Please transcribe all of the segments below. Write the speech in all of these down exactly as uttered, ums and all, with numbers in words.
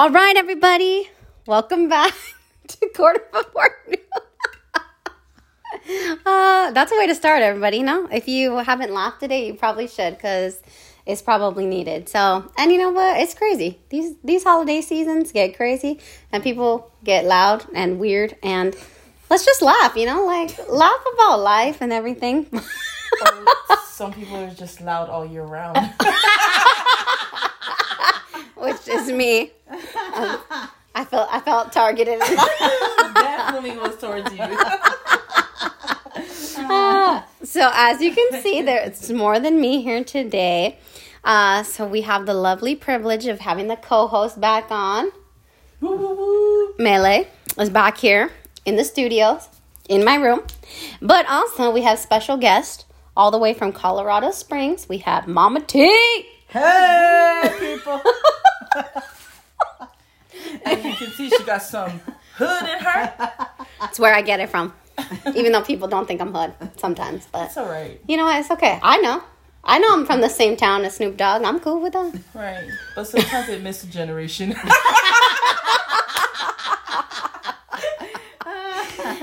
All right, everybody, welcome back to Quarter Before Noon. uh, that's a way to start, everybody. No, if you haven't laughed today, you probably should, because it's probably needed. So, and you know what? It's crazy. These these holiday seasons get crazy, and people get loud and weird, and let's just laugh. You know, like laugh about life and everything. Some people are just loud all year round. Which is me. Um, I felt I felt targeted. Definitely was towards you. uh, so as you can see, there's more than me here today. Uh, so we have the lovely privilege of having the co-host back on. Mele is back here in the studio, in my room. But also we have special guest all the way from Colorado Springs. We have Mama T. Hey, people. As you can see, she got some hood in her. That's where I get it from. Even though people don't think I'm hood sometimes. But it's all right. You know what? It's okay. I know. I know I'm from the same town as Snoop Dogg. I'm cool with that. Right. But sometimes it misses a generation. Sorry to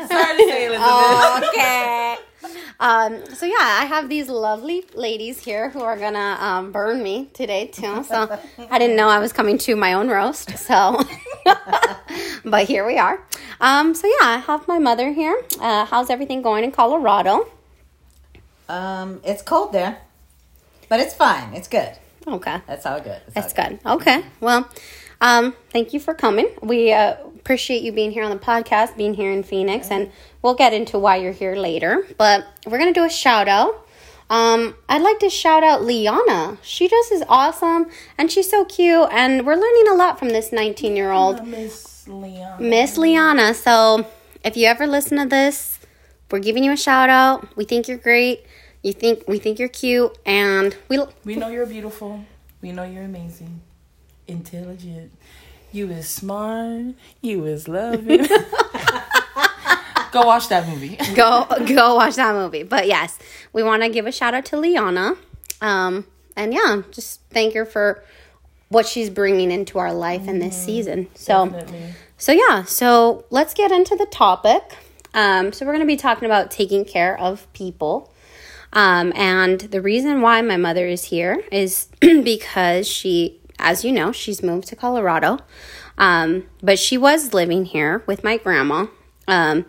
say, Elizabeth. Okay. Um, so yeah, I have these lovely ladies here who are gonna um, burn me today too. So I didn't know I was coming to my own roast. So, but here we are. Um, so yeah, I have my mother here. Uh, how's everything going in Colorado? Um, it's cold there, but it's fine. It's good. Okay, that's all good. That's, that's all good. good. Okay. Well, um, thank you for coming. We uh, appreciate you being here on the podcast, being here in Phoenix, and we'll get into why you're here later, but we're going to do a shout out. Um, I'd like to shout out Liana. She just is awesome, and she's so cute, and we're learning a lot from this nineteen-year-old. Oh, Miss Liana. Miss Liana. So if you ever listen to this, we're giving you a shout out. We think you're great. You think We think you're cute, and we... L- we know you're beautiful. We know you're amazing. Intelligent. You is smart. You is loving. Go watch that movie. go go watch that movie. But yes, we want to give a shout out to Liana. Um, and yeah, just thank her for what she's bringing into our life mm-hmm. in this season. So, Definitely. so yeah, so let's get into the topic. Um, so we're going to be talking about taking care of people. Um, and the reason why my mother is here is because she, as you know, she's moved to Colorado. Um, but she was living here with my grandma. Um,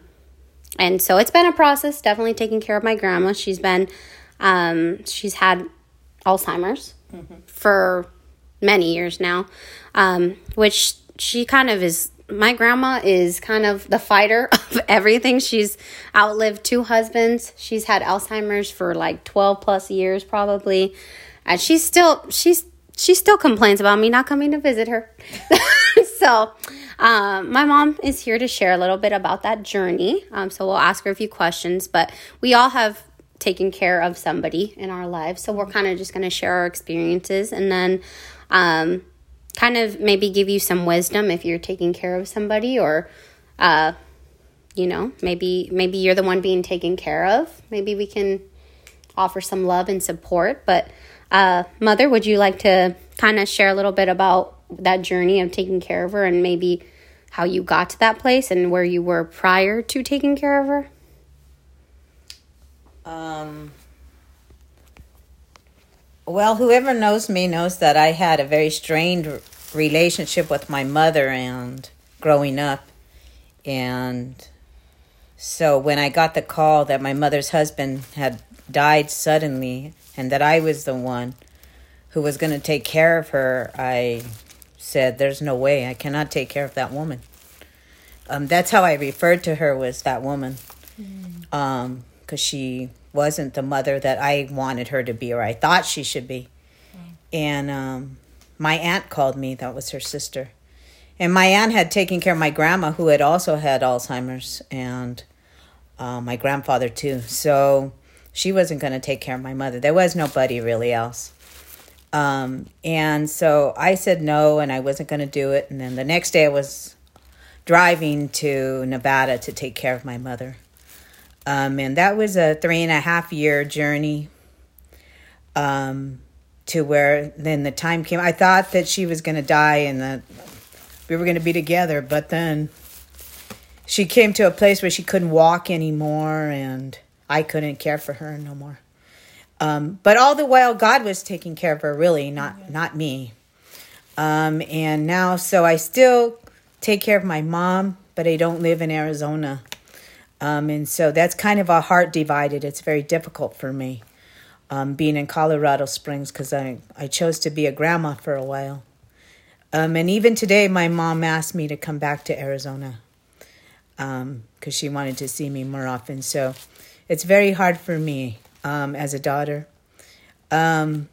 And so it's been a process, definitely taking care of my grandma. She's been, um, she's had Alzheimer's mm-hmm. for many years now, um, which she kind of is, my grandma is kind of the fighter of everything. She's outlived two husbands. She's had Alzheimer's for like twelve plus years probably. And she's still, she's, she still complains about me not coming to visit her. So, um, my mom is here to share a little bit about that journey. Um, so we'll ask her a few questions, but we all have taken care of somebody in our lives. So we're kind of just going to share our experiences and then, um, kind of maybe give you some wisdom if you're taking care of somebody or, uh, you know, maybe, maybe you're the one being taken care of. Maybe we can offer some love and support, but, uh, Mother, would you like to kind of share a little bit about that journey of taking care of her and maybe how you got to that place and where you were prior to taking care of her? Um, well, whoever knows me knows that I had a very strained relationship with my mother and growing up. And so when I got the call that my mother's husband had died suddenly and that I was the one who was going to take care of her, I said, there's no way. I cannot take care of that woman. Um, that's how I referred to her, was that woman. Mm. Um, because she wasn't the mother that I wanted her to be or I thought she should be. Mm. And um, my aunt called me. That was her sister. And my aunt had taken care of my grandma, who had also had Alzheimer's, and uh, my grandfather too. So she wasn't going to take care of my mother. There was nobody really else. Um, and so I said no, and I wasn't going to do it. And then the next day I was driving to Nevada to take care of my mother. Um, and that was a three and a half year journey, um, to where then the time came. I thought that she was going to die in the we were going to be together, but then she came to a place where she couldn't walk anymore, and I couldn't care for her no more. Um, but all the while, God was taking care of her, really, not yeah. not me. Um, and now, so I still take care of my mom, but I don't live in Arizona. Um, and so that's kind of a heart divided. It's very difficult for me um, being in Colorado Springs because I, I chose to be a grandma for a while. Um, and even today, my mom asked me to come back to Arizona because um, she wanted to see me more often. So it's very hard for me um, as a daughter. Um,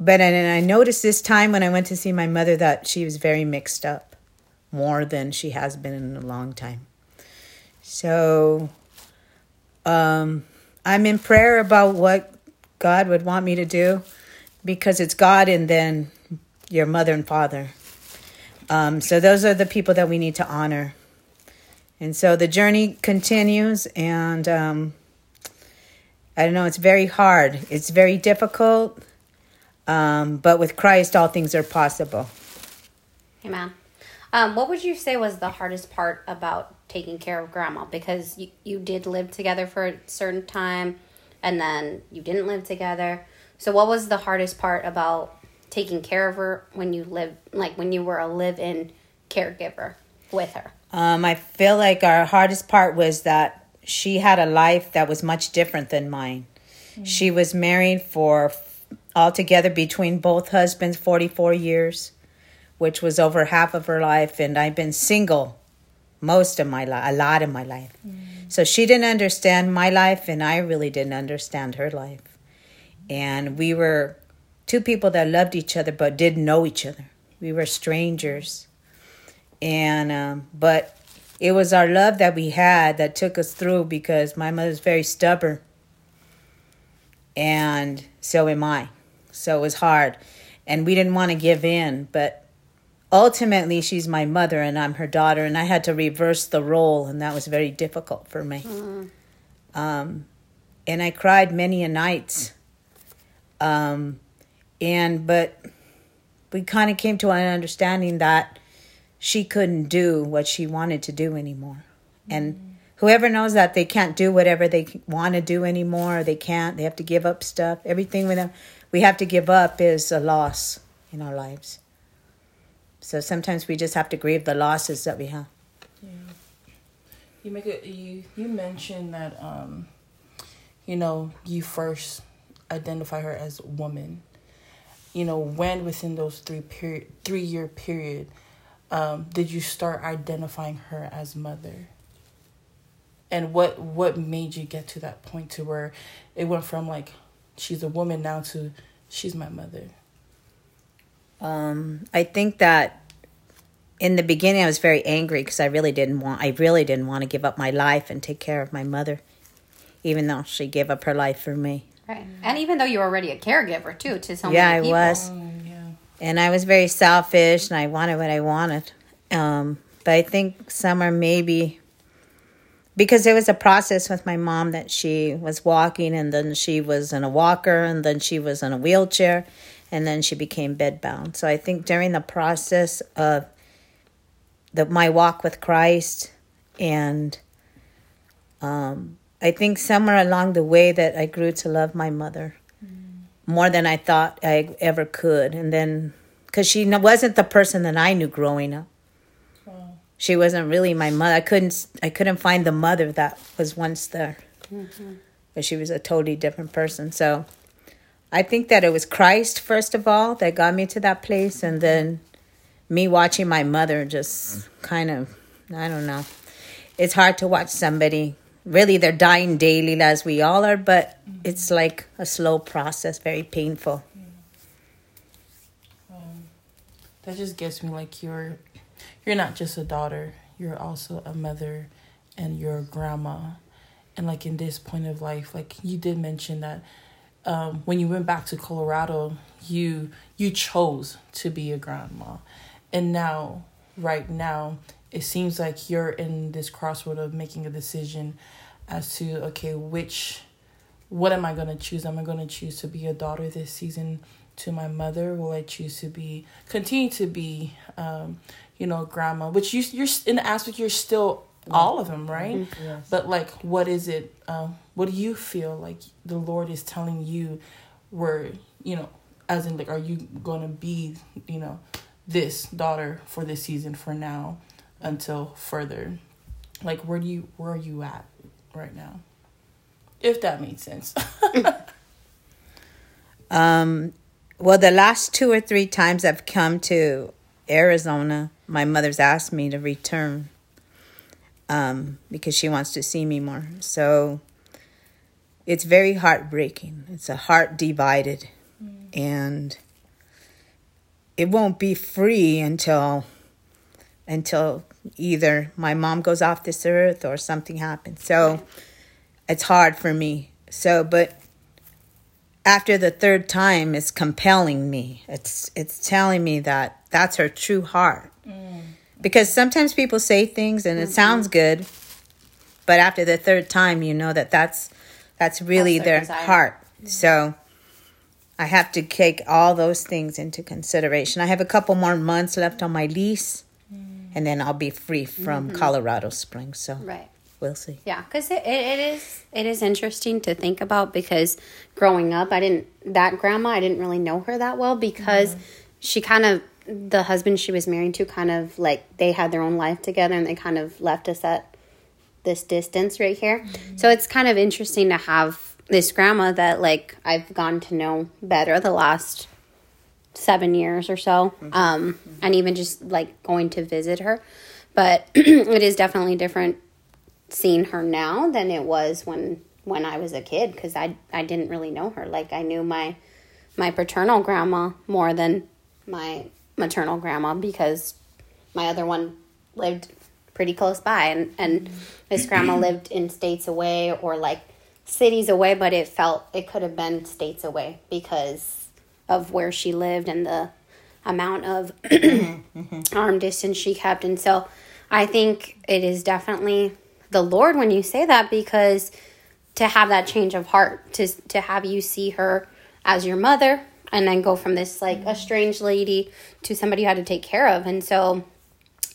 but and I noticed this time when I went to see my mother that she was very mixed up, more than she has been in a long time. So um, I'm in prayer about what God would want me to do, because it's God and then your mother and father. Um, so those are the people that we need to honor. And so the journey continues, and um, I don't know, it's very hard. It's very difficult, um, but with Christ, all things are possible. Amen. Um, what would you say was the hardest part about taking care of Grandma? Because you, you did live together for a certain time, and then you didn't live together. So what was the hardest part about taking care of her when you lived, like when you were a live-in caregiver with her? Um, I feel like our hardest part was that she had a life that was much different than mine. Mm-hmm. She was married for altogether between both husbands forty-four years. Which was over half of her life, and I've been single most of my life, a lot of my life. Mm. So she didn't understand my life, and I really didn't understand her life. And we were two people that loved each other but didn't know each other. We were strangers. And um, but it was our love that we had that took us through, because my mother's very stubborn, and so am I. So it was hard, and we didn't want to give in, but ultimately, she's my mother and I'm her daughter, and I had to reverse the role, and that was very difficult for me. Mm. Um, and I cried many a nights. Um, and but we kind of came to an understanding that she couldn't do what she wanted to do anymore. Mm. And whoever knows that they can't do whatever they want to do anymore, or they can't, they have to give up stuff. Everything with them, we have to give up is a loss in our lives. So sometimes we just have to grieve the losses that we have. Yeah. You make it. You you mentioned that um, you know, you first identify her as woman. You know, when within those three period three year period, um, did you start identifying her as mother? And what what made you get to that point to where it went from like she's a woman now to she's my mother? Um, I think that in the beginning I was very angry because I really didn't want, I really didn't want to give up my life and take care of my mother, even though she gave up her life for me. Right. And even though you were already a caregiver too, to so yeah, many people. Yeah, I was. Oh, yeah. And I was very selfish and I wanted what I wanted. Um, but I think somewhere maybe, because there was a process with my mom that she was walking, and then she was in a walker, and then she was in a wheelchair, and then she became bedbound. So I think during the process of the, my walk with Christ, and um, I think somewhere along the way that I grew to love my mother mm. more than I thought I ever could. And then, because she wasn't the person that I knew growing up. Wow. She wasn't really my mother. I couldn't, I couldn't find the mother that was once there. Mm-hmm. But she was a totally different person. So I think that it was Christ, first of all, that got me to that place. And then me watching my mother just kind of, I don't know. It's hard to watch somebody. Really, they're dying daily as we all are, but it's like a slow process, very painful. Um, that just gets me like you're, you're not just a daughter. You're also a mother and you're a grandma. And like in this point of life, like you did mention that Um, when you went back to Colorado, you you chose to be a grandma. And now, right now, it seems like you're in this crossroad of making a decision as to, okay, which, what am I going to choose? Am I going to choose to be a daughter this season to my mother will I choose to be, continue to be, um, you know, grandma, which you, you're in the aspect, you're still all of them, right? Mm-hmm. Yes. But like, what is it, um, what do you feel like the Lord is telling you were, you know, as in like, are you going to be, you know, this daughter for this season, for now, until further? Like, where do you, where are you at right now? If that made sense. um, well, the last two or three times I've come to Arizona, my mother's asked me to return um, because she wants to see me more. So it's very heartbreaking. It's a heart divided. Mm. And it won't be free until until either my mom goes off this earth or something happens. So it's hard for me. So, but after the third time, it's compelling me. It's it's telling me that that's her true heart. Mm. Because sometimes people say things and it mm-hmm. sounds good, but after the third time, you know that that's, that's really that's their, their desire. Heart. Mm-hmm. So I have to take all those things into consideration. I have a couple more months left on my lease, mm. and then I'll be free from mm-hmm. Colorado Springs. So right. We'll see. Yeah, because it, it is it is interesting to think about, because growing up, I didn't, that grandma, I didn't really know her that well, because mm-hmm. she kind of, the husband she was married to kind of like, they had their own life together and they kind of left us at this distance right here. Mm-hmm. So it's kind of interesting to have this grandma that like I've gotten to know better the last seven years or so. Mm-hmm. Um, mm-hmm. And even just like going to visit her. But it is definitely different seeing her now than it was when when I was a kid, because I I didn't really know her. Like I knew my my paternal grandma more than my maternal grandma, because my other one lived pretty close by, and and this grandma lived in states away or like cities away, but it felt it could have been states away because of where she lived and the amount of arm distance she kept. And so I think it is definitely the Lord when you say that, because to have that change of heart, to to have you see her as your mother and then go from this like mm-hmm. estranged lady to somebody you had to take care of. And so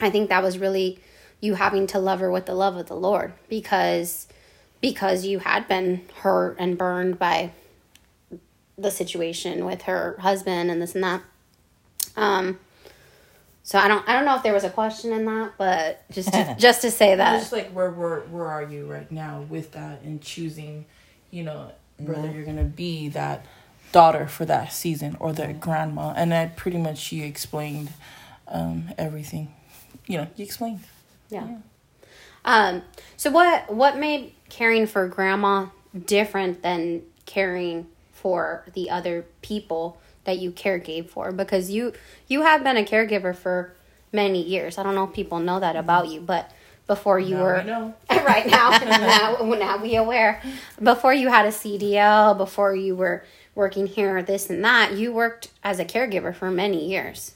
I think that was really you having to love her with the love of the Lord, because because you had been hurt and burned by the situation with her husband and this and that. Um So I don't I don't know if there was a question in that, but just to, just to say that. Just like where, where where are you right now with that, and choosing, you know, whether mm-hmm. you're going to be that daughter for that season or that mm-hmm. grandma. And I pretty much, you explained um, everything. You know, you explained. Yeah. yeah. Um. So what what made caring for grandma different than caring for the other people that you caregave for? Because you you have been a caregiver for many years. I don't know if people know that about you, but before you now were know. right now, now now we aware. Before you had a C D L, before you were working here or this and that, you worked as a caregiver for many years.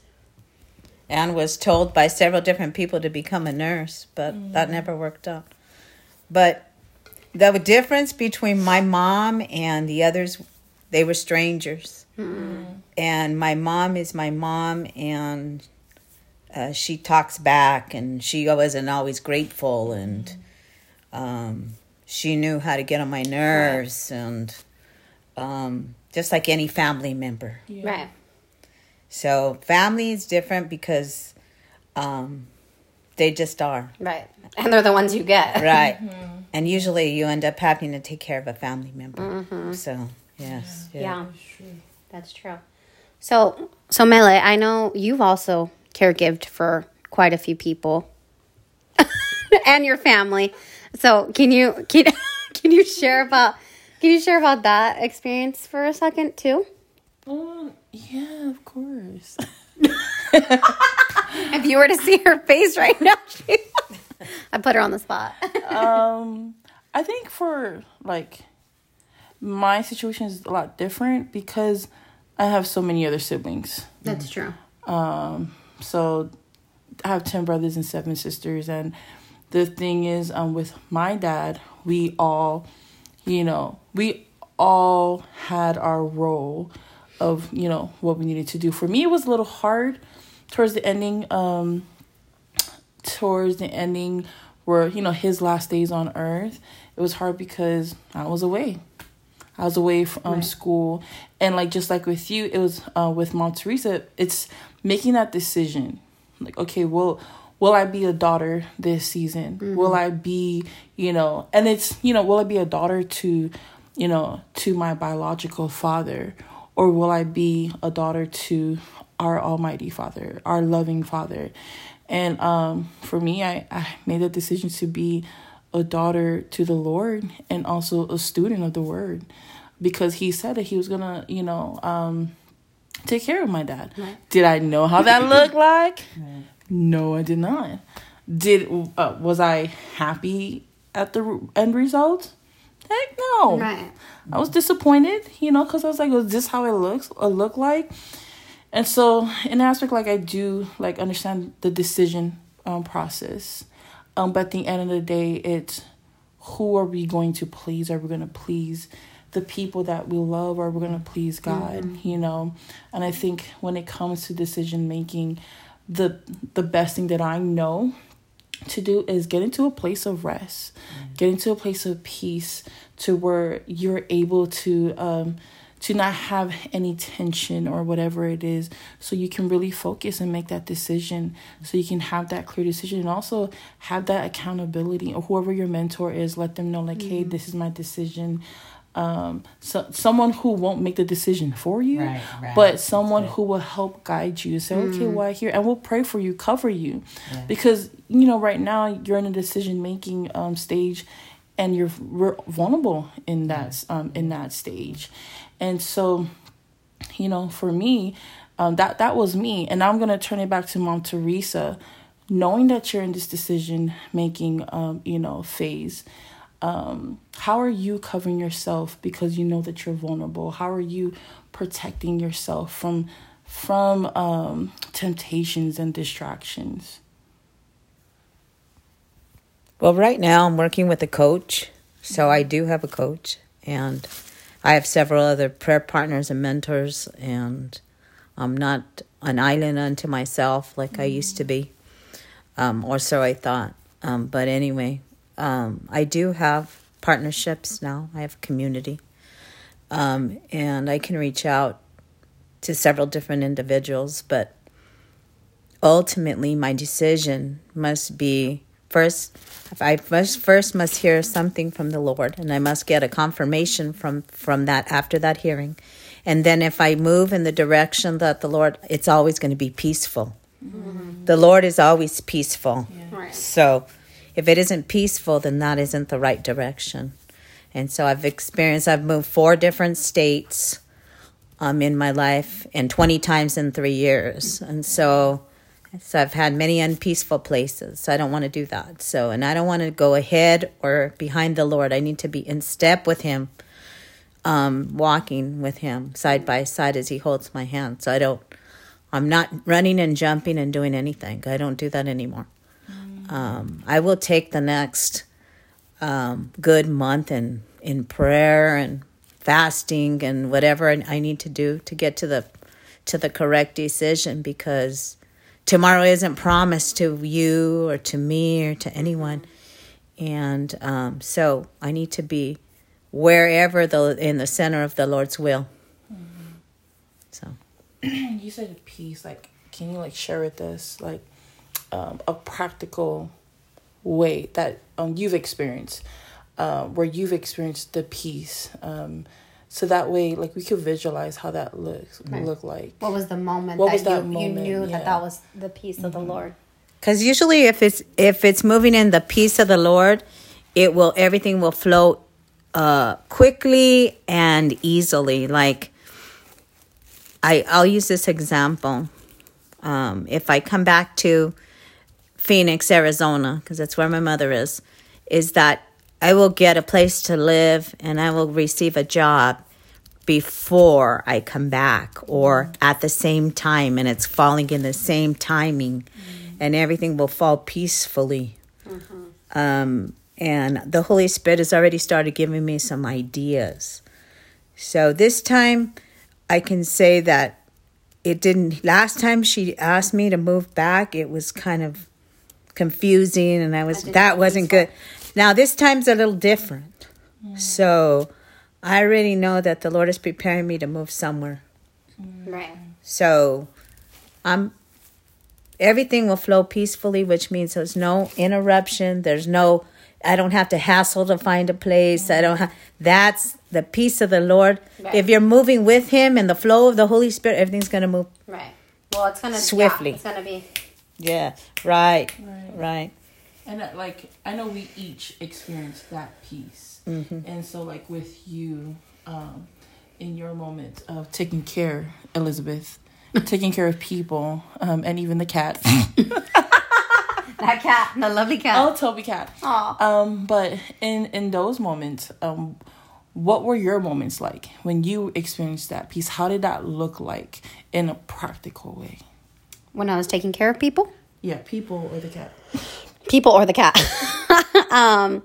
And was told by several different people to become a nurse, but mm. that never worked out. But the difference between my mom and the others, they were strangers. Mm. And my mom is my mom, and uh, she talks back, and she wasn't always grateful, and um, she knew how to get on my nerves, right. and um, just like any family member. Yeah. Right. So family is different because um, they just are. Right. And they're the ones you get. Right. Mm-hmm. And usually you end up having to take care of a family member. Mm-hmm. So, yes. Yeah. yeah. yeah. That's true. So, so Mele, I know you've also caregived for quite a few people and your family. So, can you can, can you share about can you share about that experience for a second too? Um, yeah, of course. If you were to see her face right now, she, I put her on the spot. um, I think for like my situation is a lot different because I have so many other siblings. That's true. Um, so I have ten brothers and seven sisters. And the thing is, um, with my dad, we all, you know, we all had our role of, you know, what we needed to do. For me, it was a little hard towards the ending, um, towards the ending where, you know, his last days on earth. It was hard because I was away. I was away from right. school. And like, just like with you, it was uh, with Mom Teresa, it's making that decision. Like, okay, well, will I be a daughter this season? Mm-hmm. Will I be, you know, and it's, you know, will I be a daughter to, you know, to my biological father? Or will I be a daughter to our Almighty Father, our loving Father? And um, for me, I, I made the decision to be a daughter to the Lord and also a student of the Word, because He said that He was going to, you know, um, take care of my dad. Right. Did I know how that looked like? Right. No, I did not. Did uh, was I happy at the end result? Heck no. Right. I was disappointed, you know, because I was like, is this how it looks? It look like? And so in aspect, like, I do, like, understand the decision um, process. Um, but at the end of the day, it's who are we going to please? Are we going to please the people that we love? Or are we going to please God, mm-hmm. you know? And I think when it comes to decision making, the the best thing that I know to do is get into a place of rest, mm-hmm. get into a place of peace, to where you're able to um to not have any tension or whatever it is, so you can really focus and make that decision, so you can have that clear decision and also have that accountability. Or whoever your mentor is, let them know, like, mm-hmm. hey, this is my decision. Um, so someone who won't make the decision for you, right, right. but someone who will help guide you. Say, mm. okay, well, I hear, and we'll pray for you, cover you, yeah. because, you know, right now you're in a decision making um stage, and you're we're vulnerable in that um in that stage, and so, you know, for me, um that that was me, and I'm gonna turn it back to Mom Teresa, knowing that you're in this decision making um you know phase. Um, how are you covering yourself, because you know that you're vulnerable? How are you protecting yourself from from um, temptations and distractions? Well, right now I'm working with a coach. So I do have a coach, and I have several other prayer partners and mentors, and I'm not an island unto myself like mm-hmm. I used to be, um, or so I thought. Um, but anyway... Um, I do have partnerships now. I have community. Um, and I can reach out to several different individuals. But ultimately, my decision must be, first, I must, first must hear something from the Lord. And I must get a confirmation from, from that after that hearing. And then if I move in the direction that the Lord, it's always going to be peaceful. Mm-hmm. The Lord is always peaceful. Yeah. Right. So... if it isn't peaceful, then that isn't the right direction. And so I've experienced, I've moved four different states um, in my life, and twenty times in three years. And so, so I've had many unpeaceful places. So I don't want to do that. So, and I don't want to go ahead or behind the Lord. I need to be in step with Him, um, walking with Him side by side as He holds my hand. So I don't, I'm not running and jumping and doing anything. I don't do that anymore. Um, I will take the next um, good month in, in prayer and fasting and whatever I need to do to get to the to the correct decision, because tomorrow isn't promised to you or to me or to anyone. And um, so I need to be wherever the in the center of the Lord's will. Mm-hmm. So you said peace. Like, can you like share with us like? Um, a practical way that um, you've experienced, uh, where you've experienced the peace. Um, so that way, like, we could visualize how that looks right. look like. What was the moment what that, was that you, moment? you knew yeah. that that was the peace mm-hmm. of the Lord? Because usually if it's if it's moving in the peace of the Lord, it will everything will flow uh, quickly and easily. Like, I, I'll use this example. Um, if I come back to Phoenix, Arizona, because that's where my mother is, is that I will get a place to live and I will receive a job before I come back, or at the same time, and it's falling in the same timing, mm-hmm. and everything will fall peacefully. Mm-hmm. Um, and the Holy Spirit has already started giving me some ideas. So this time I can say that it didn't, last time she asked me to move back, it was kind of confusing and I was, I that wasn't good. Now this time's a little different. Mm. So I already know that the Lord is preparing me to move somewhere. Mm. Right. So I'm, everything will flow peacefully, which means there's no interruption. There's no, I don't have to hassle to find a place. I don't have, that's the peace of the Lord. Right. If you're moving with him and the flow of the Holy Spirit, everything's going to move. Right. Well, it's going to swiftly. Yeah, it's going to be. Yeah. Right. Right. Right. And uh, like, I know we each experienced that peace. Mm-hmm. And so like with you, um, in your moments of taking care, Elizabeth, taking care of people, um, and even the cat. That cat, the lovely cat. Oh, Toby cat. Aww. Um, but in, in those moments, um, what were your moments like when you experienced that peace? How did that look like in a practical way? When I was taking care of people? Yeah, people or the cat. People or the cat. um,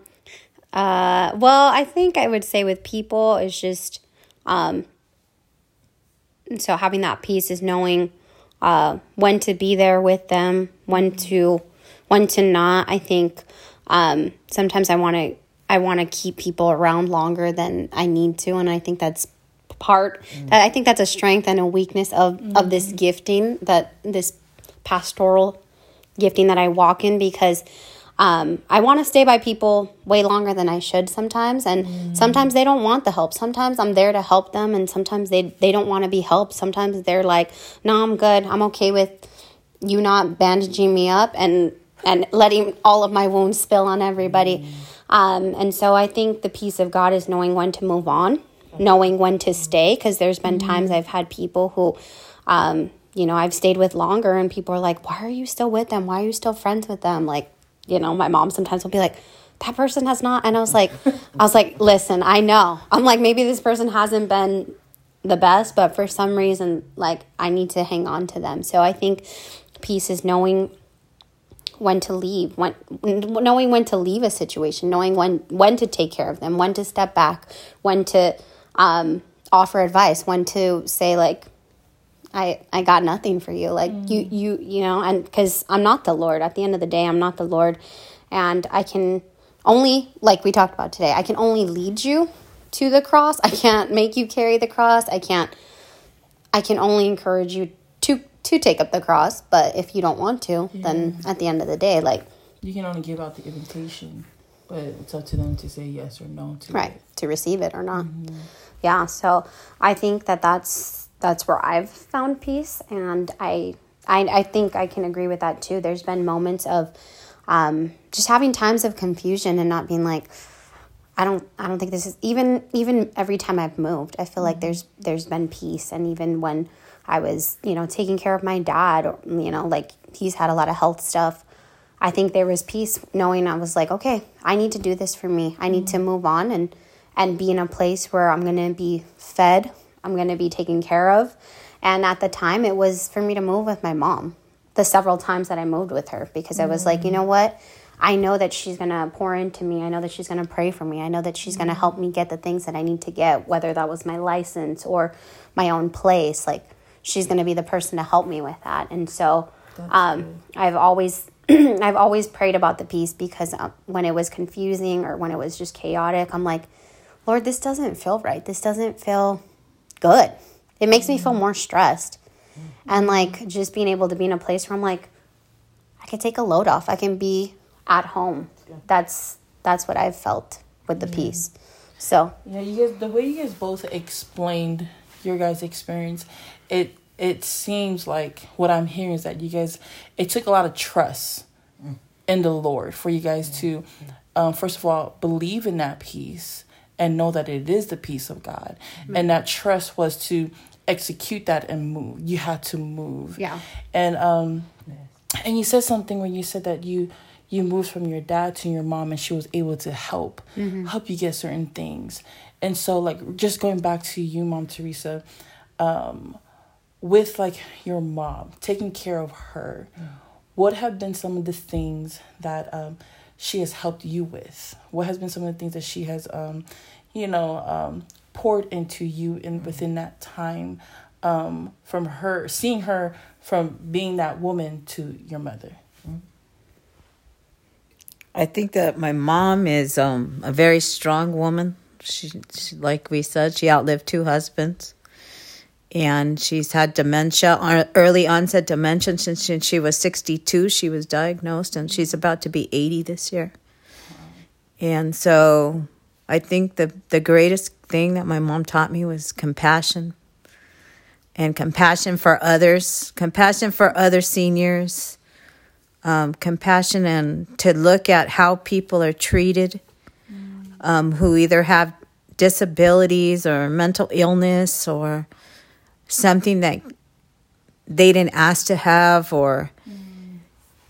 uh, well, I think I would say with people is just... Um, so having that peace is knowing uh, when to be there with them, when to... One to not, I think um, sometimes I want to I want to keep people around longer than I need to, and I think that's part. Mm. I think that's a strength and a weakness of, mm. of this gifting, that this pastoral gifting that I walk in, because um, I want to stay by people way longer than I should sometimes, and mm. sometimes they don't want the help. Sometimes I'm there to help them, and sometimes they they don't want to be helped. Sometimes they're like, "No, I'm good. I'm okay with you not bandaging me up," and and letting all of my wounds spill on everybody. Mm. Um, and so I think the peace of God is knowing when to move on, knowing when to stay, because there's been mm. times I've had people who, um, you know, I've stayed with longer and people are like, "Why are you still with them? Why are you still friends with them?" Like, you know, my mom sometimes will be like, "That person has not." And I was like, I was like, listen, I know. I'm like, maybe this person hasn't been the best, but for some reason, like, I need to hang on to them. So I think peace is knowing when to leave, when knowing when to leave a situation, knowing when, when to take care of them, when to step back, when to um, offer advice, when to say like, I I got nothing for you, like mm. you you you know, and because I'm not the Lord at the end of the day, I'm not the Lord, and I can only, like we talked about today, I can only lead you to the cross. I can't make you carry the cross. I can't. I can only encourage you to. to take up the cross, but if you don't want to, yeah. then at the end of the day, like... You can only give out the invitation, but it's up to them to say yes or no to right, it. To receive it or not. Mm-hmm. Yeah, so I think that that's, that's where I've found peace, and I, I I think I can agree with that too. There's been moments of um, just having times of confusion and not being like, I don't I don't think this is... Even even every time I've moved, I feel mm-hmm. like there's there's been peace, and even when... I was, you know, taking care of my dad, or, you know, like he's had a lot of health stuff. I think there was peace knowing I was like, okay, I need to do this for me. I need mm-hmm. to move on and, and be in a place where I'm going to be fed. I'm going to be taken care of. And at the time it was for me to move with my mom the several times that I moved with her, because mm-hmm. I was like, you know what? I know that she's going to pour into me. I know that she's going to pray for me. I know that she's mm-hmm. going to help me get the things that I need to get, whether that was my license or my own place. Like, she's going to be the person to help me with that. And so um, I've always I've always prayed about the peace, because uh, when it was confusing or when it was just chaotic, I'm like, Lord, this doesn't feel right. This doesn't feel good. It makes mm-hmm. me feel more stressed. Mm-hmm. And like just being able to be in a place where I'm like, I can take a load off. I can be at home. Yeah. That's that's what I've felt with the yeah. peace. So yeah, you guys, the way you guys both explained your guys' experience, it it seems like what I'm hearing is that you guys, it took a lot of trust mm. in the Lord for you guys mm. to, um, first of all, believe in that peace and know that it is the peace of God. Mm. And that trust was to execute that and move. You had to move. Yeah. And um, yes. and you said something when you said that you, you moved from your dad to your mom and she was able to help, mm-hmm. help you get certain things. And so, like, just going back to you, Mom Teresa, um, with, like, your mom, taking care of her, mm. what have been some of the things that um, she has helped you with? What has been some of the things that she has, um, you know, um, poured into you in within that time, um, from her, seeing her from being that woman to your mother? I think that my mom is um, a very strong woman. She, she, like we said, she outlived two husbands. And she's had dementia, early onset dementia, since she, she was sixty-two. She was diagnosed, and she's about to be eighty this year. And so I think the, the greatest thing that my mom taught me was compassion. And compassion for others, compassion for other seniors, um, compassion, and to look at how people are treated, um, who either have disabilities or mental illness or something that they didn't ask to have, or mm.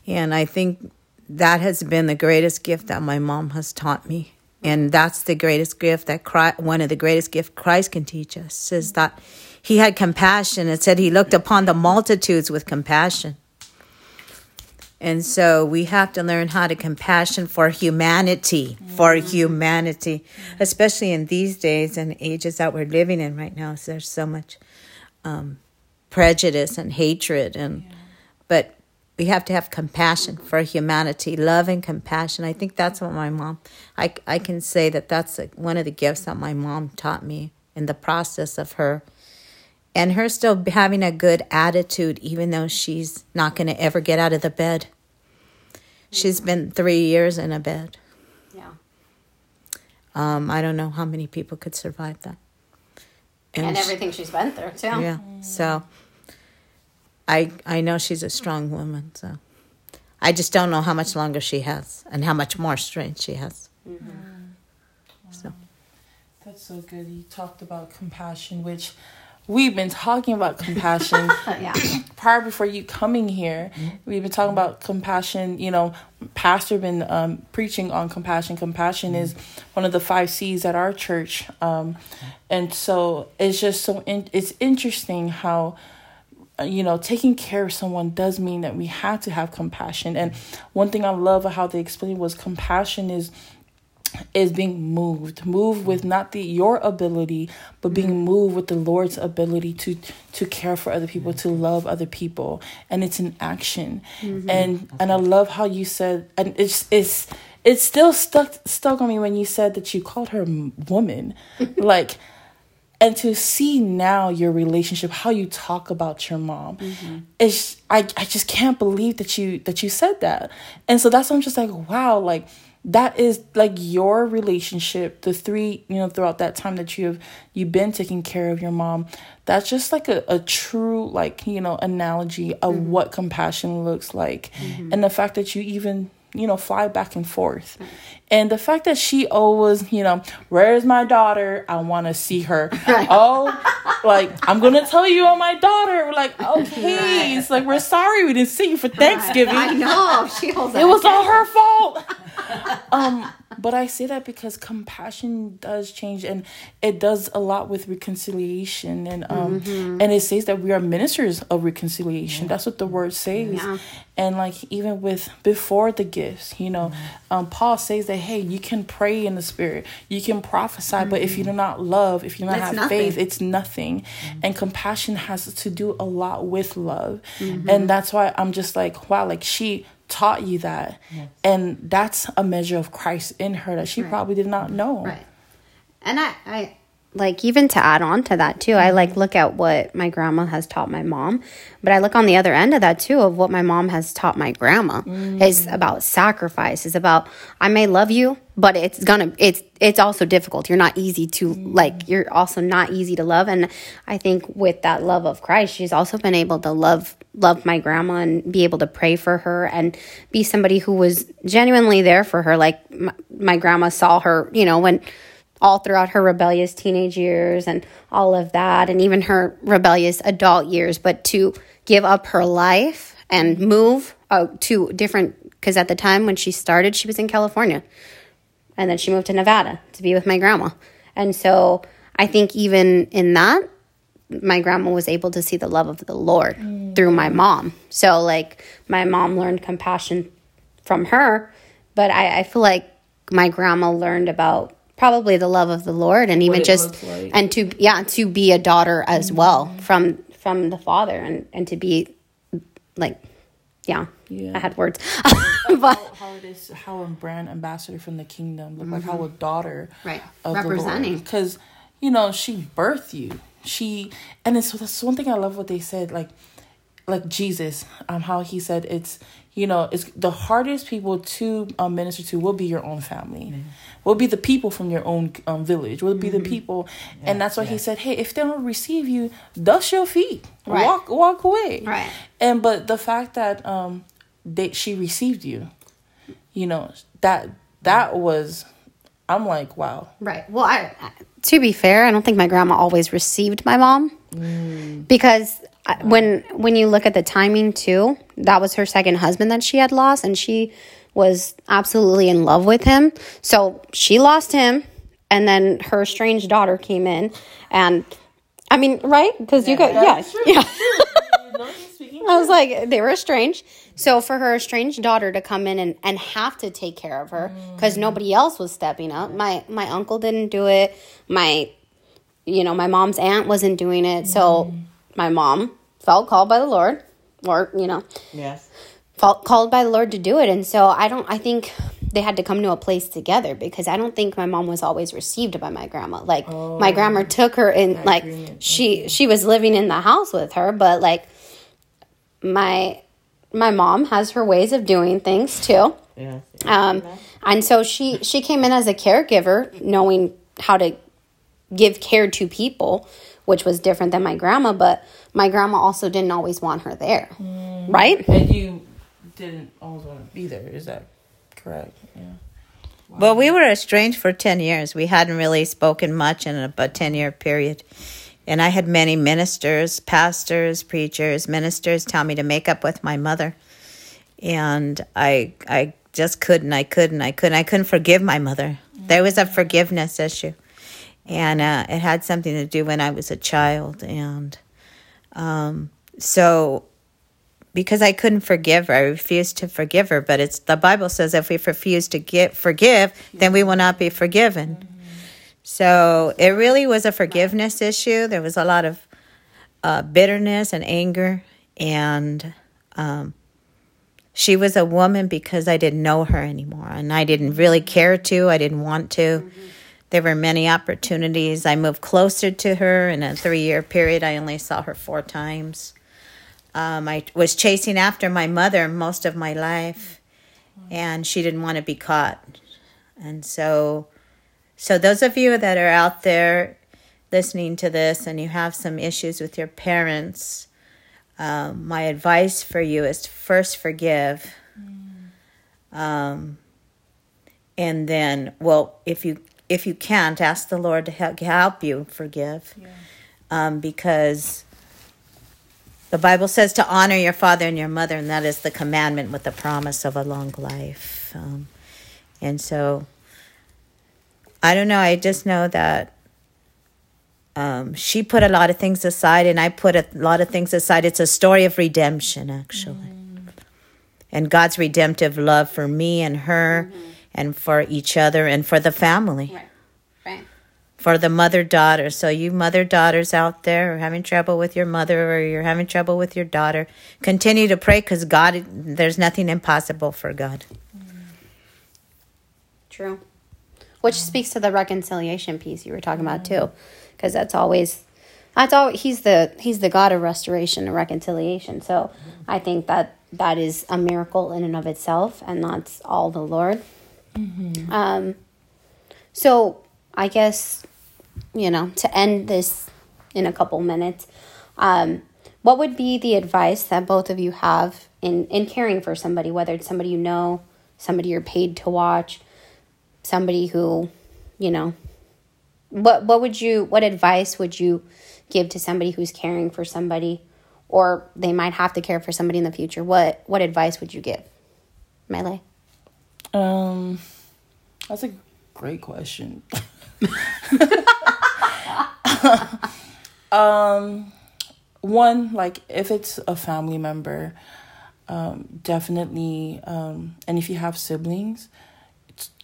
and I think that has been the greatest gift that my mom has taught me, and that's the greatest gift that Christ, one of the greatest gift Christ can teach us, is that he had compassion. It said he looked upon the multitudes with compassion, and so we have to learn how to compassion for humanity, mm. for humanity, especially in these days and ages that we're living in right now. So there's so much. Um, prejudice and hatred, and yeah. but we have to have compassion for humanity, love and compassion. I think that's what my mom. I I can say that that's a, one of the gifts that my mom taught me in the process of her, and her still having a good attitude, even though she's not going to ever get out of the bed. She's been three years in a bed. Yeah. Um, I don't know how many people could survive that. And, and everything she's been through, too. Yeah, so I I know she's a strong woman, so I just don't know how much longer she has and how much more strength she has. Mm-hmm. Wow. So that's so good. You talked about compassion, which we've been talking about compassion yeah. prior before you coming here. Mm-hmm. We've been talking about compassion. You know, Pastor been um, preaching on compassion. Compassion mm-hmm. is one of the five C's at our church. Um, and so it's just so in- it's interesting how, you know, taking care of someone does mean that we have to have compassion. And one thing I love how they explained was compassion is is being moved moved with not the your ability, but being mm-hmm. moved with the Lord's ability to to care for other people, mm-hmm. to love other people, and it's an action. Mm-hmm. and and I love how you said, and it's it's it's still stuck stuck on me when you said that you called her woman. Like, and to see now your relationship, how you talk about your mom, mm-hmm. it's I, I just can't believe that you that you said that. And so that's why I'm just like, wow, like that is like your relationship, the three, you know, throughout that time that you have, you've been taking care of your mom. That's just like a, a true, like, you know, analogy of mm-hmm. what compassion looks like. Mm-hmm. And the fact that you even, you know, fly back and forth. Mm-hmm. And the fact that she always, you know, where's my daughter? I want to see her. Oh, like, I'm going to tell you on my daughter. We're like, okay. Right. It's like, we're sorry we didn't see you for Thanksgiving. I know. She holds it was all her fault. um, but I say that because compassion does change, and it does a lot with reconciliation. And um, mm-hmm. and it says that we are ministers of reconciliation. Yeah. That's what the word says. Yeah. And like, even with before the gifts, you know, mm-hmm. um, Paul says that, hey, you can pray in the spirit, you can prophesy, mm-hmm. but if you do not love, if you do not That's have nothing. faith, it's nothing. Mm-hmm. And compassion has to do a lot with love. Mm-hmm. And that's why I'm just like, wow, like she taught you that. Yes. And that's a measure of Christ in her that she right. probably did not know. Right. And I, I, like, even to add on to that, too, mm-hmm. I, like, look at what my grandma has taught my mom, but I look on the other end of that, too, of what my mom has taught my grandma. Mm-hmm. It's about sacrifice. It's about, I may love you, but it's gonna, it's, it's also difficult. You're not easy to, mm-hmm. like, you're also not easy to love. And I think with that love of Christ, she's also been able to love love my grandma and be able to pray for her and be somebody who was genuinely there for her. Like, my, my grandma saw her, you know, when all throughout her rebellious teenage years and all of that, and even her rebellious adult years, but to give up her life and move uh, to different, because at the time when she started, she was in California, and then she moved to Nevada to be with my grandma. And so I think even in that, my grandma was able to see the love of the Lord mm. through my mom. So, like, my mom learned compassion from her, but I, I feel like my grandma learned about probably the love of the Lord, and even just like. and to yeah to be a daughter as mm-hmm. well from from the Father, and and to be like yeah, yeah. I had words. But how, how it is how a brand ambassador from the kingdom look mm-hmm. like, how a daughter right of representing, because you know she birthed you. She and it's that's one thing I love what they said, like like Jesus, um, how he said it's, you know, it's the hardest people to um, minister to will be your own family, mm-hmm. will be the people from your own um, village, will be mm-hmm. the people, yeah, and that's why yeah. he said, hey, if they don't receive you, dust your feet, right. walk walk away, right? And but the fact that um, they she received you, you know that that was, I'm like wow, right? Well, I, I to be fair, I don't think my grandma always received my mom mm. because. When when you look at the timing too, that was her second husband that she had lost, and she was absolutely in love with him. So she lost him, and then her estranged daughter came in, and I mean, right? Because you yeah, got yeah, true, yeah. True. I was like, they were estranged. So for her estranged daughter to come in and, and have to take care of her because mm. nobody else was stepping up. My my uncle didn't do it. My you know my mom's aunt wasn't doing it. So. Mm. My mom felt called by the Lord, or, you know, yes, felt called by the Lord to do it. And so I don't, I think they had to come to a place together because I don't think my mom was always received by my grandma. Like oh, my grandma took her in, like agreement. she, she was living in the house with her, but like my, my mom has her ways of doing things too. Yeah. Um, and so she, she came in as a caregiver, knowing how to give care to people, which was different than my grandma, but my grandma also didn't always want her there, mm. right? And you didn't always want to be there, is that correct? Yeah. Wow. Well, we were estranged for ten years. We hadn't really spoken much in about ten-year period. And I had many ministers, pastors, preachers, ministers tell me to make up with my mother. And I I just couldn't, I couldn't, I couldn't. I couldn't forgive my mother. Mm. There was a forgiveness issue. And uh, it had something to do when I was a child. And um, so because I couldn't forgive her, I refused to forgive her. But it's the Bible says if we refuse to get, forgive, then we will not be forgiven. Mm-hmm. So it really was a forgiveness issue. There was a lot of uh, bitterness and anger. And um, she was a woman because I didn't know her anymore. And I didn't really care to. I didn't want to. Mm-hmm. There were many opportunities. I moved closer to her. In a three-year period, I only saw her four times. Um, I was chasing after my mother most of my life, and she didn't want to be caught. And so so those of you that are out there listening to this and you have some issues with your parents, um, my advice for you is to first forgive. Um, and then, well, if you... If you can't, ask the Lord to help you forgive. Yeah. Um, because the Bible says to honor your father and your mother, and that is the commandment with the promise of a long life. Um, and so, I don't know, I just know that um, she put a lot of things aside, and I put a lot of things aside. It's a story of redemption, actually. Mm-hmm. And God's redemptive love for me and her. Mm-hmm. And for each other and for the family. Right. Right. For the mother-daughter. So you mother-daughters out there are having trouble with your mother or you're having trouble with your daughter, continue to pray because God, there's nothing impossible for God. True. Which speaks to the reconciliation piece you were talking about too. Because that's always, that's all. He's the, he's the God of restoration and reconciliation. So I think that that is a miracle in and of itself. And that's all the Lord. Mm-hmm. Um, so I guess, you know, to end this in a couple minutes, um, what would be the advice that both of you have in, in caring for somebody, whether it's somebody you know, somebody you're paid to watch, somebody who, you know, what, what would you, what advice would you give to somebody who's caring for somebody, or they might have to care for somebody in the future? What, what advice would you give? Mele? Um, that's a great question. um, one, like if it's a family member, um, definitely, um, and if you have siblings,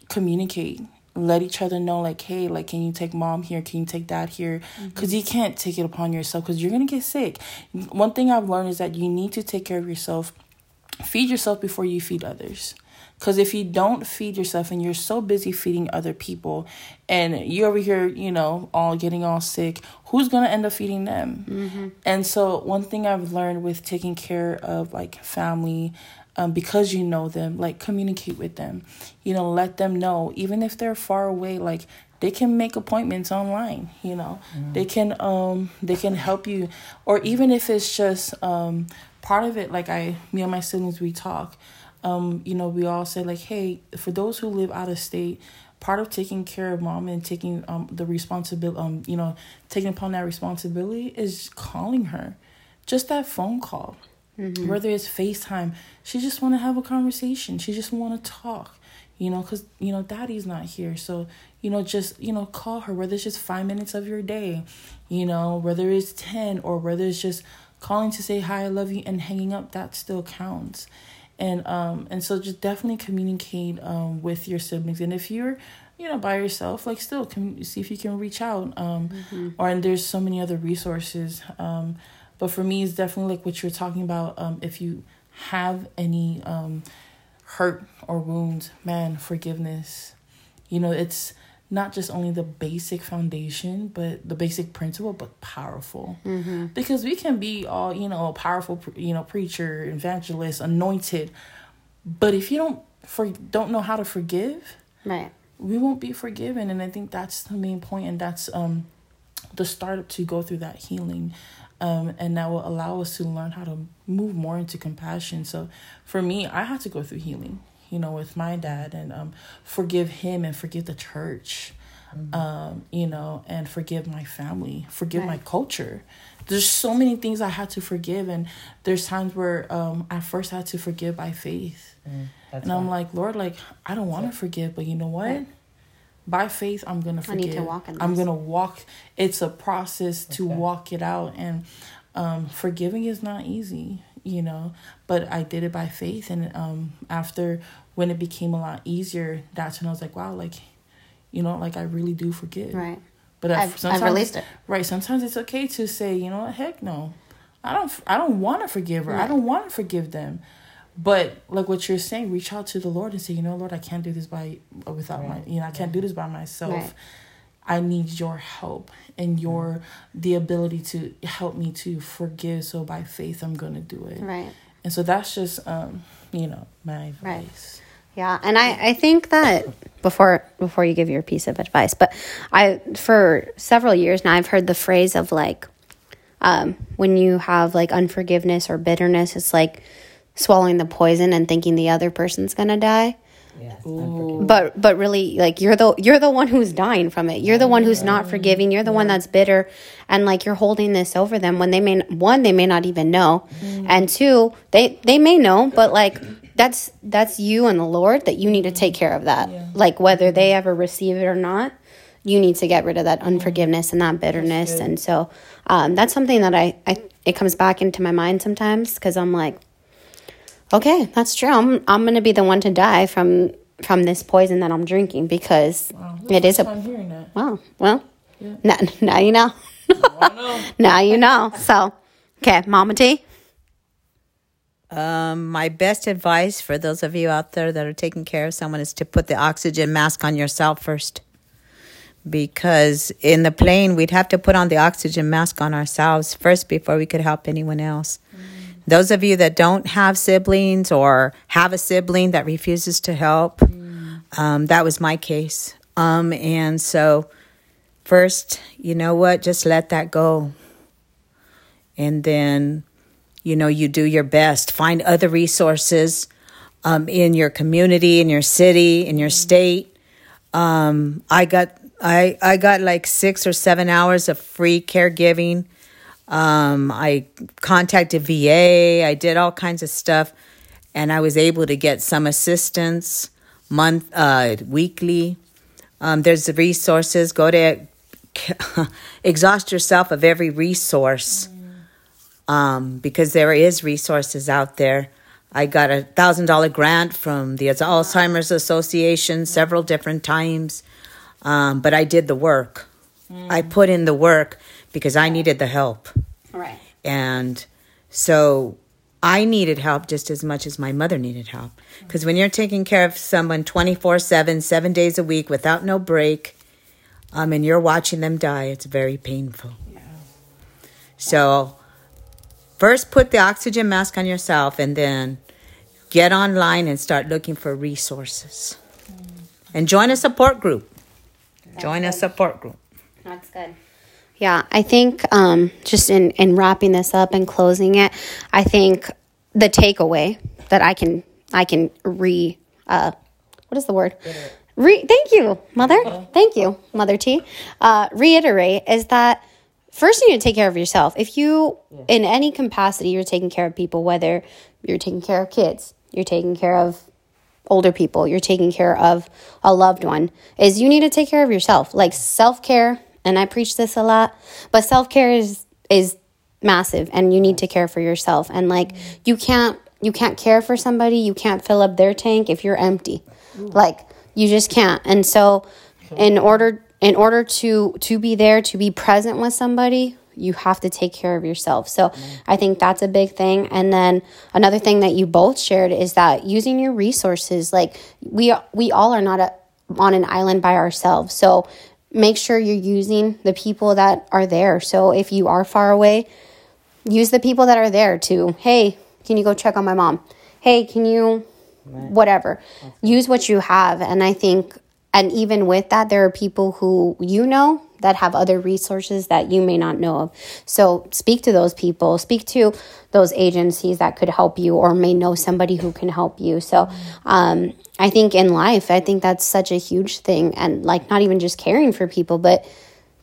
communicate. let each other know, like, hey, like, can you take mom here? Can you take dad here? Because mm-hmm. you can't take it upon yourself, because you're going to get sick. One thing I've learned is that you need to take care of yourself. Feed yourself before you feed others. Because if you don't feed yourself and you're so busy feeding other people and you're over here, you know, all getting all sick, who's going to end up feeding them? Mm-hmm. And so one thing I've learned with taking care of, like, family, um, because you know them, like, communicate with them, you know, let them know, even if they're far away, like, they can make appointments online, you know, mm-hmm. they can um they can help you. Or even if it's just um part of it, like, I, me and my siblings, we talk. Um, you know, we all say, like, hey, for those who live out of state, part of taking care of mom and taking um the responsibility, um, you know, taking upon that responsibility is calling her. Just that phone call, mm-hmm. whether it's FaceTime, she just want to have a conversation. She just want to talk, you know, because, you know, daddy's not here. So, you know, just, you know, call her, whether it's just five minutes of your day, you know, whether it's ten, or whether it's just calling to say, hi, I love you, and hanging up, that still counts. And um and so just definitely communicate um with your siblings. And if you're, you know, by yourself, like, still commun- see if you can reach out. Um mm-hmm. Or, and there's so many other resources. Um but for me, it's definitely like what you're talking about. Um if you have any um hurt or wounds, man, forgiveness. You know, it's not just only the basic foundation, but the basic principle, but powerful. Mm-hmm. Because we can be all, you know, a powerful, you know, preacher, evangelist, anointed. But if you don't for, don't know how to forgive, right, we won't be forgiven. And I think that's the main point. And that's um the start to go through that healing. Um, and that will allow us to learn how to move more into compassion. So for me, I had to go through healing, you know, with my dad, and um, forgive him and forgive the church, mm-hmm. um, you know, and forgive my family, forgive right. my culture. There's so many things I had to forgive. And there's times where um, I first had to forgive by faith. Mm, and I'm right. like, Lord, like, I don't want to forgive, but you know what? Right. By faith, I'm going to forgive. I need to walk in this. I'm going to walk. It's a process to okay. walk it out. And um, forgiving is not easy. You know, but I did it by faith. And um, after, when it became a lot easier, that's when I was like, wow, like, you know, like, I really do forgive. Right. But I've, I've released it. Right. Sometimes it's okay to say, you know what, heck no, I don't, I don't want to forgive her. Right. I don't want to forgive them. But like what you're saying, reach out to the Lord and say, you know, Lord, I can't do this by, without right. my, you know, I can't do this by myself. Right. I need your help and your the ability to help me to forgive. So by faith, I'm going to do it. Right. And so that's just, um, you know, my advice. Right. Yeah. And I, I think that before before you give your piece of advice, but I for several years now, I've heard the phrase of like, um, when you have like unforgiveness or bitterness, it's like swallowing the poison and thinking the other person's going to die. Yes, but but really, like, you're the you're the one who's dying from it. You're the one who's not forgiving. You're the yeah. one that's bitter, and like, you're holding this over them when they may one they may not even know, mm. and two they they may know, but like that's that's you and the Lord that you need to take care of that. Yeah. Like, whether they ever receive it or not, you need to get rid of that unforgiveness and that bitterness. And so um, that's something that I, I it comes back into my mind sometimes, because I'm like, okay, that's true. I'm I'm gonna be the one to die from from this poison that I'm drinking, because wow, it is a that. Wow. Well, yeah. now, now you know. know. Now you know. So, okay, Mama T. Um, my best advice for those of you out there that are taking care of someone is to put the oxygen mask on yourself first, because in the plane we'd have to put on the oxygen mask on ourselves first before we could help anyone else. Mm. Those of you that don't have siblings or have a sibling that refuses to help, mm. um, that was my case. Um, and so first, you know what, just let that go. And then, you know, you do your best. Find other resources um, in your community, in your city, in your mm. state. Um, I got I, I got like six or seven hours of free caregiving. Um, I contacted V A, I did all kinds of stuff, and I was able to get some assistance month, uh, weekly. Um, there's the resources. Go to exhaust yourself of every resource, um, because there is resources out there. I got a one thousand dollars grant from the Alzheimer's Association several different times, um, but I did the work. Mm. I put in the work because I needed the help. Right. And so I needed help just as much as my mother needed help. Because when you're taking care of someone twenty-four seven, seven days a week, without no break, um, and you're watching them die, it's very painful. Yeah. So first put the oxygen mask on yourself, and then get online and start looking for resources. Mm. And join a support group. That's join good. a support group. That's good. Yeah, I think um, just in, in wrapping this up and closing it, I think the takeaway that I can I can re uh, what is the word re thank you mother thank you Mother T uh, reiterate is that first you need to take care of yourself. If you in any capacity you're taking care of people, whether you're taking care of kids, you're taking care of older people, you're taking care of a loved one, is you need to take care of yourself. Like self care. And I preach this a lot, but self-care is is massive, and you need to care for yourself. And like you can't you can't care for somebody, you can't fill up their tank if you're empty. Like you just can't. And so in order in order to to be there, to be present with somebody, you have to take care of yourself. So I think that's a big thing. And then another thing that you both shared is that using your resources, like we we all are not a, on an island by ourselves. So make sure you're using the people that are there. So if you are far away, use the people that are there to, hey, can you go check on my mom? Hey, can you whatever. Use what you have. And I think, and even with that, there are people who you know that have other resources that you may not know of. So speak to those people. Speak to those agencies that could help you or may know somebody who can help you. So um, I think in life, I think that's such a huge thing. And like not even just caring for people, but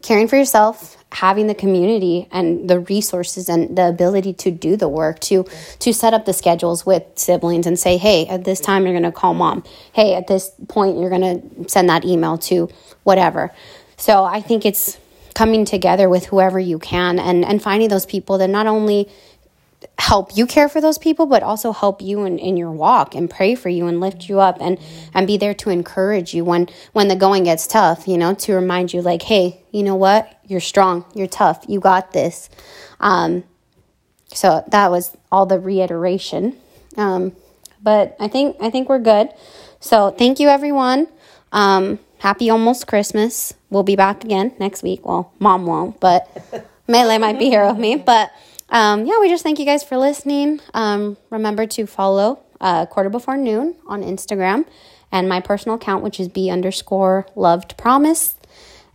caring for yourself, having the community and the resources and the ability to do the work, to to set up the schedules with siblings and say, hey, at this time, you're going to call mom. Hey, at this point, you're going to send that email to whatever. So I think it's coming together with whoever you can and, and finding those people that not only help you care for those people, but also help you in, in your walk and pray for you and lift you up and, and be there to encourage you when, when the going gets tough, you know, to remind you like, hey, you know what? You're strong. You're tough. You got this. Um, so that was all the reiteration. Um, but I think I think we're good. So thank you, everyone. Um, happy almost Christmas. We'll be back again next week. Well, mom won't, but Mele might be here with me. But um, yeah, we just thank you guys for listening. Um, remember to follow uh, Quarter Before Noon on Instagram and my personal account, which is B underscore loved promise.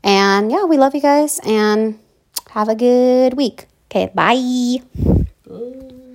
And yeah, we love you guys and have a good week. Okay, bye. Bye.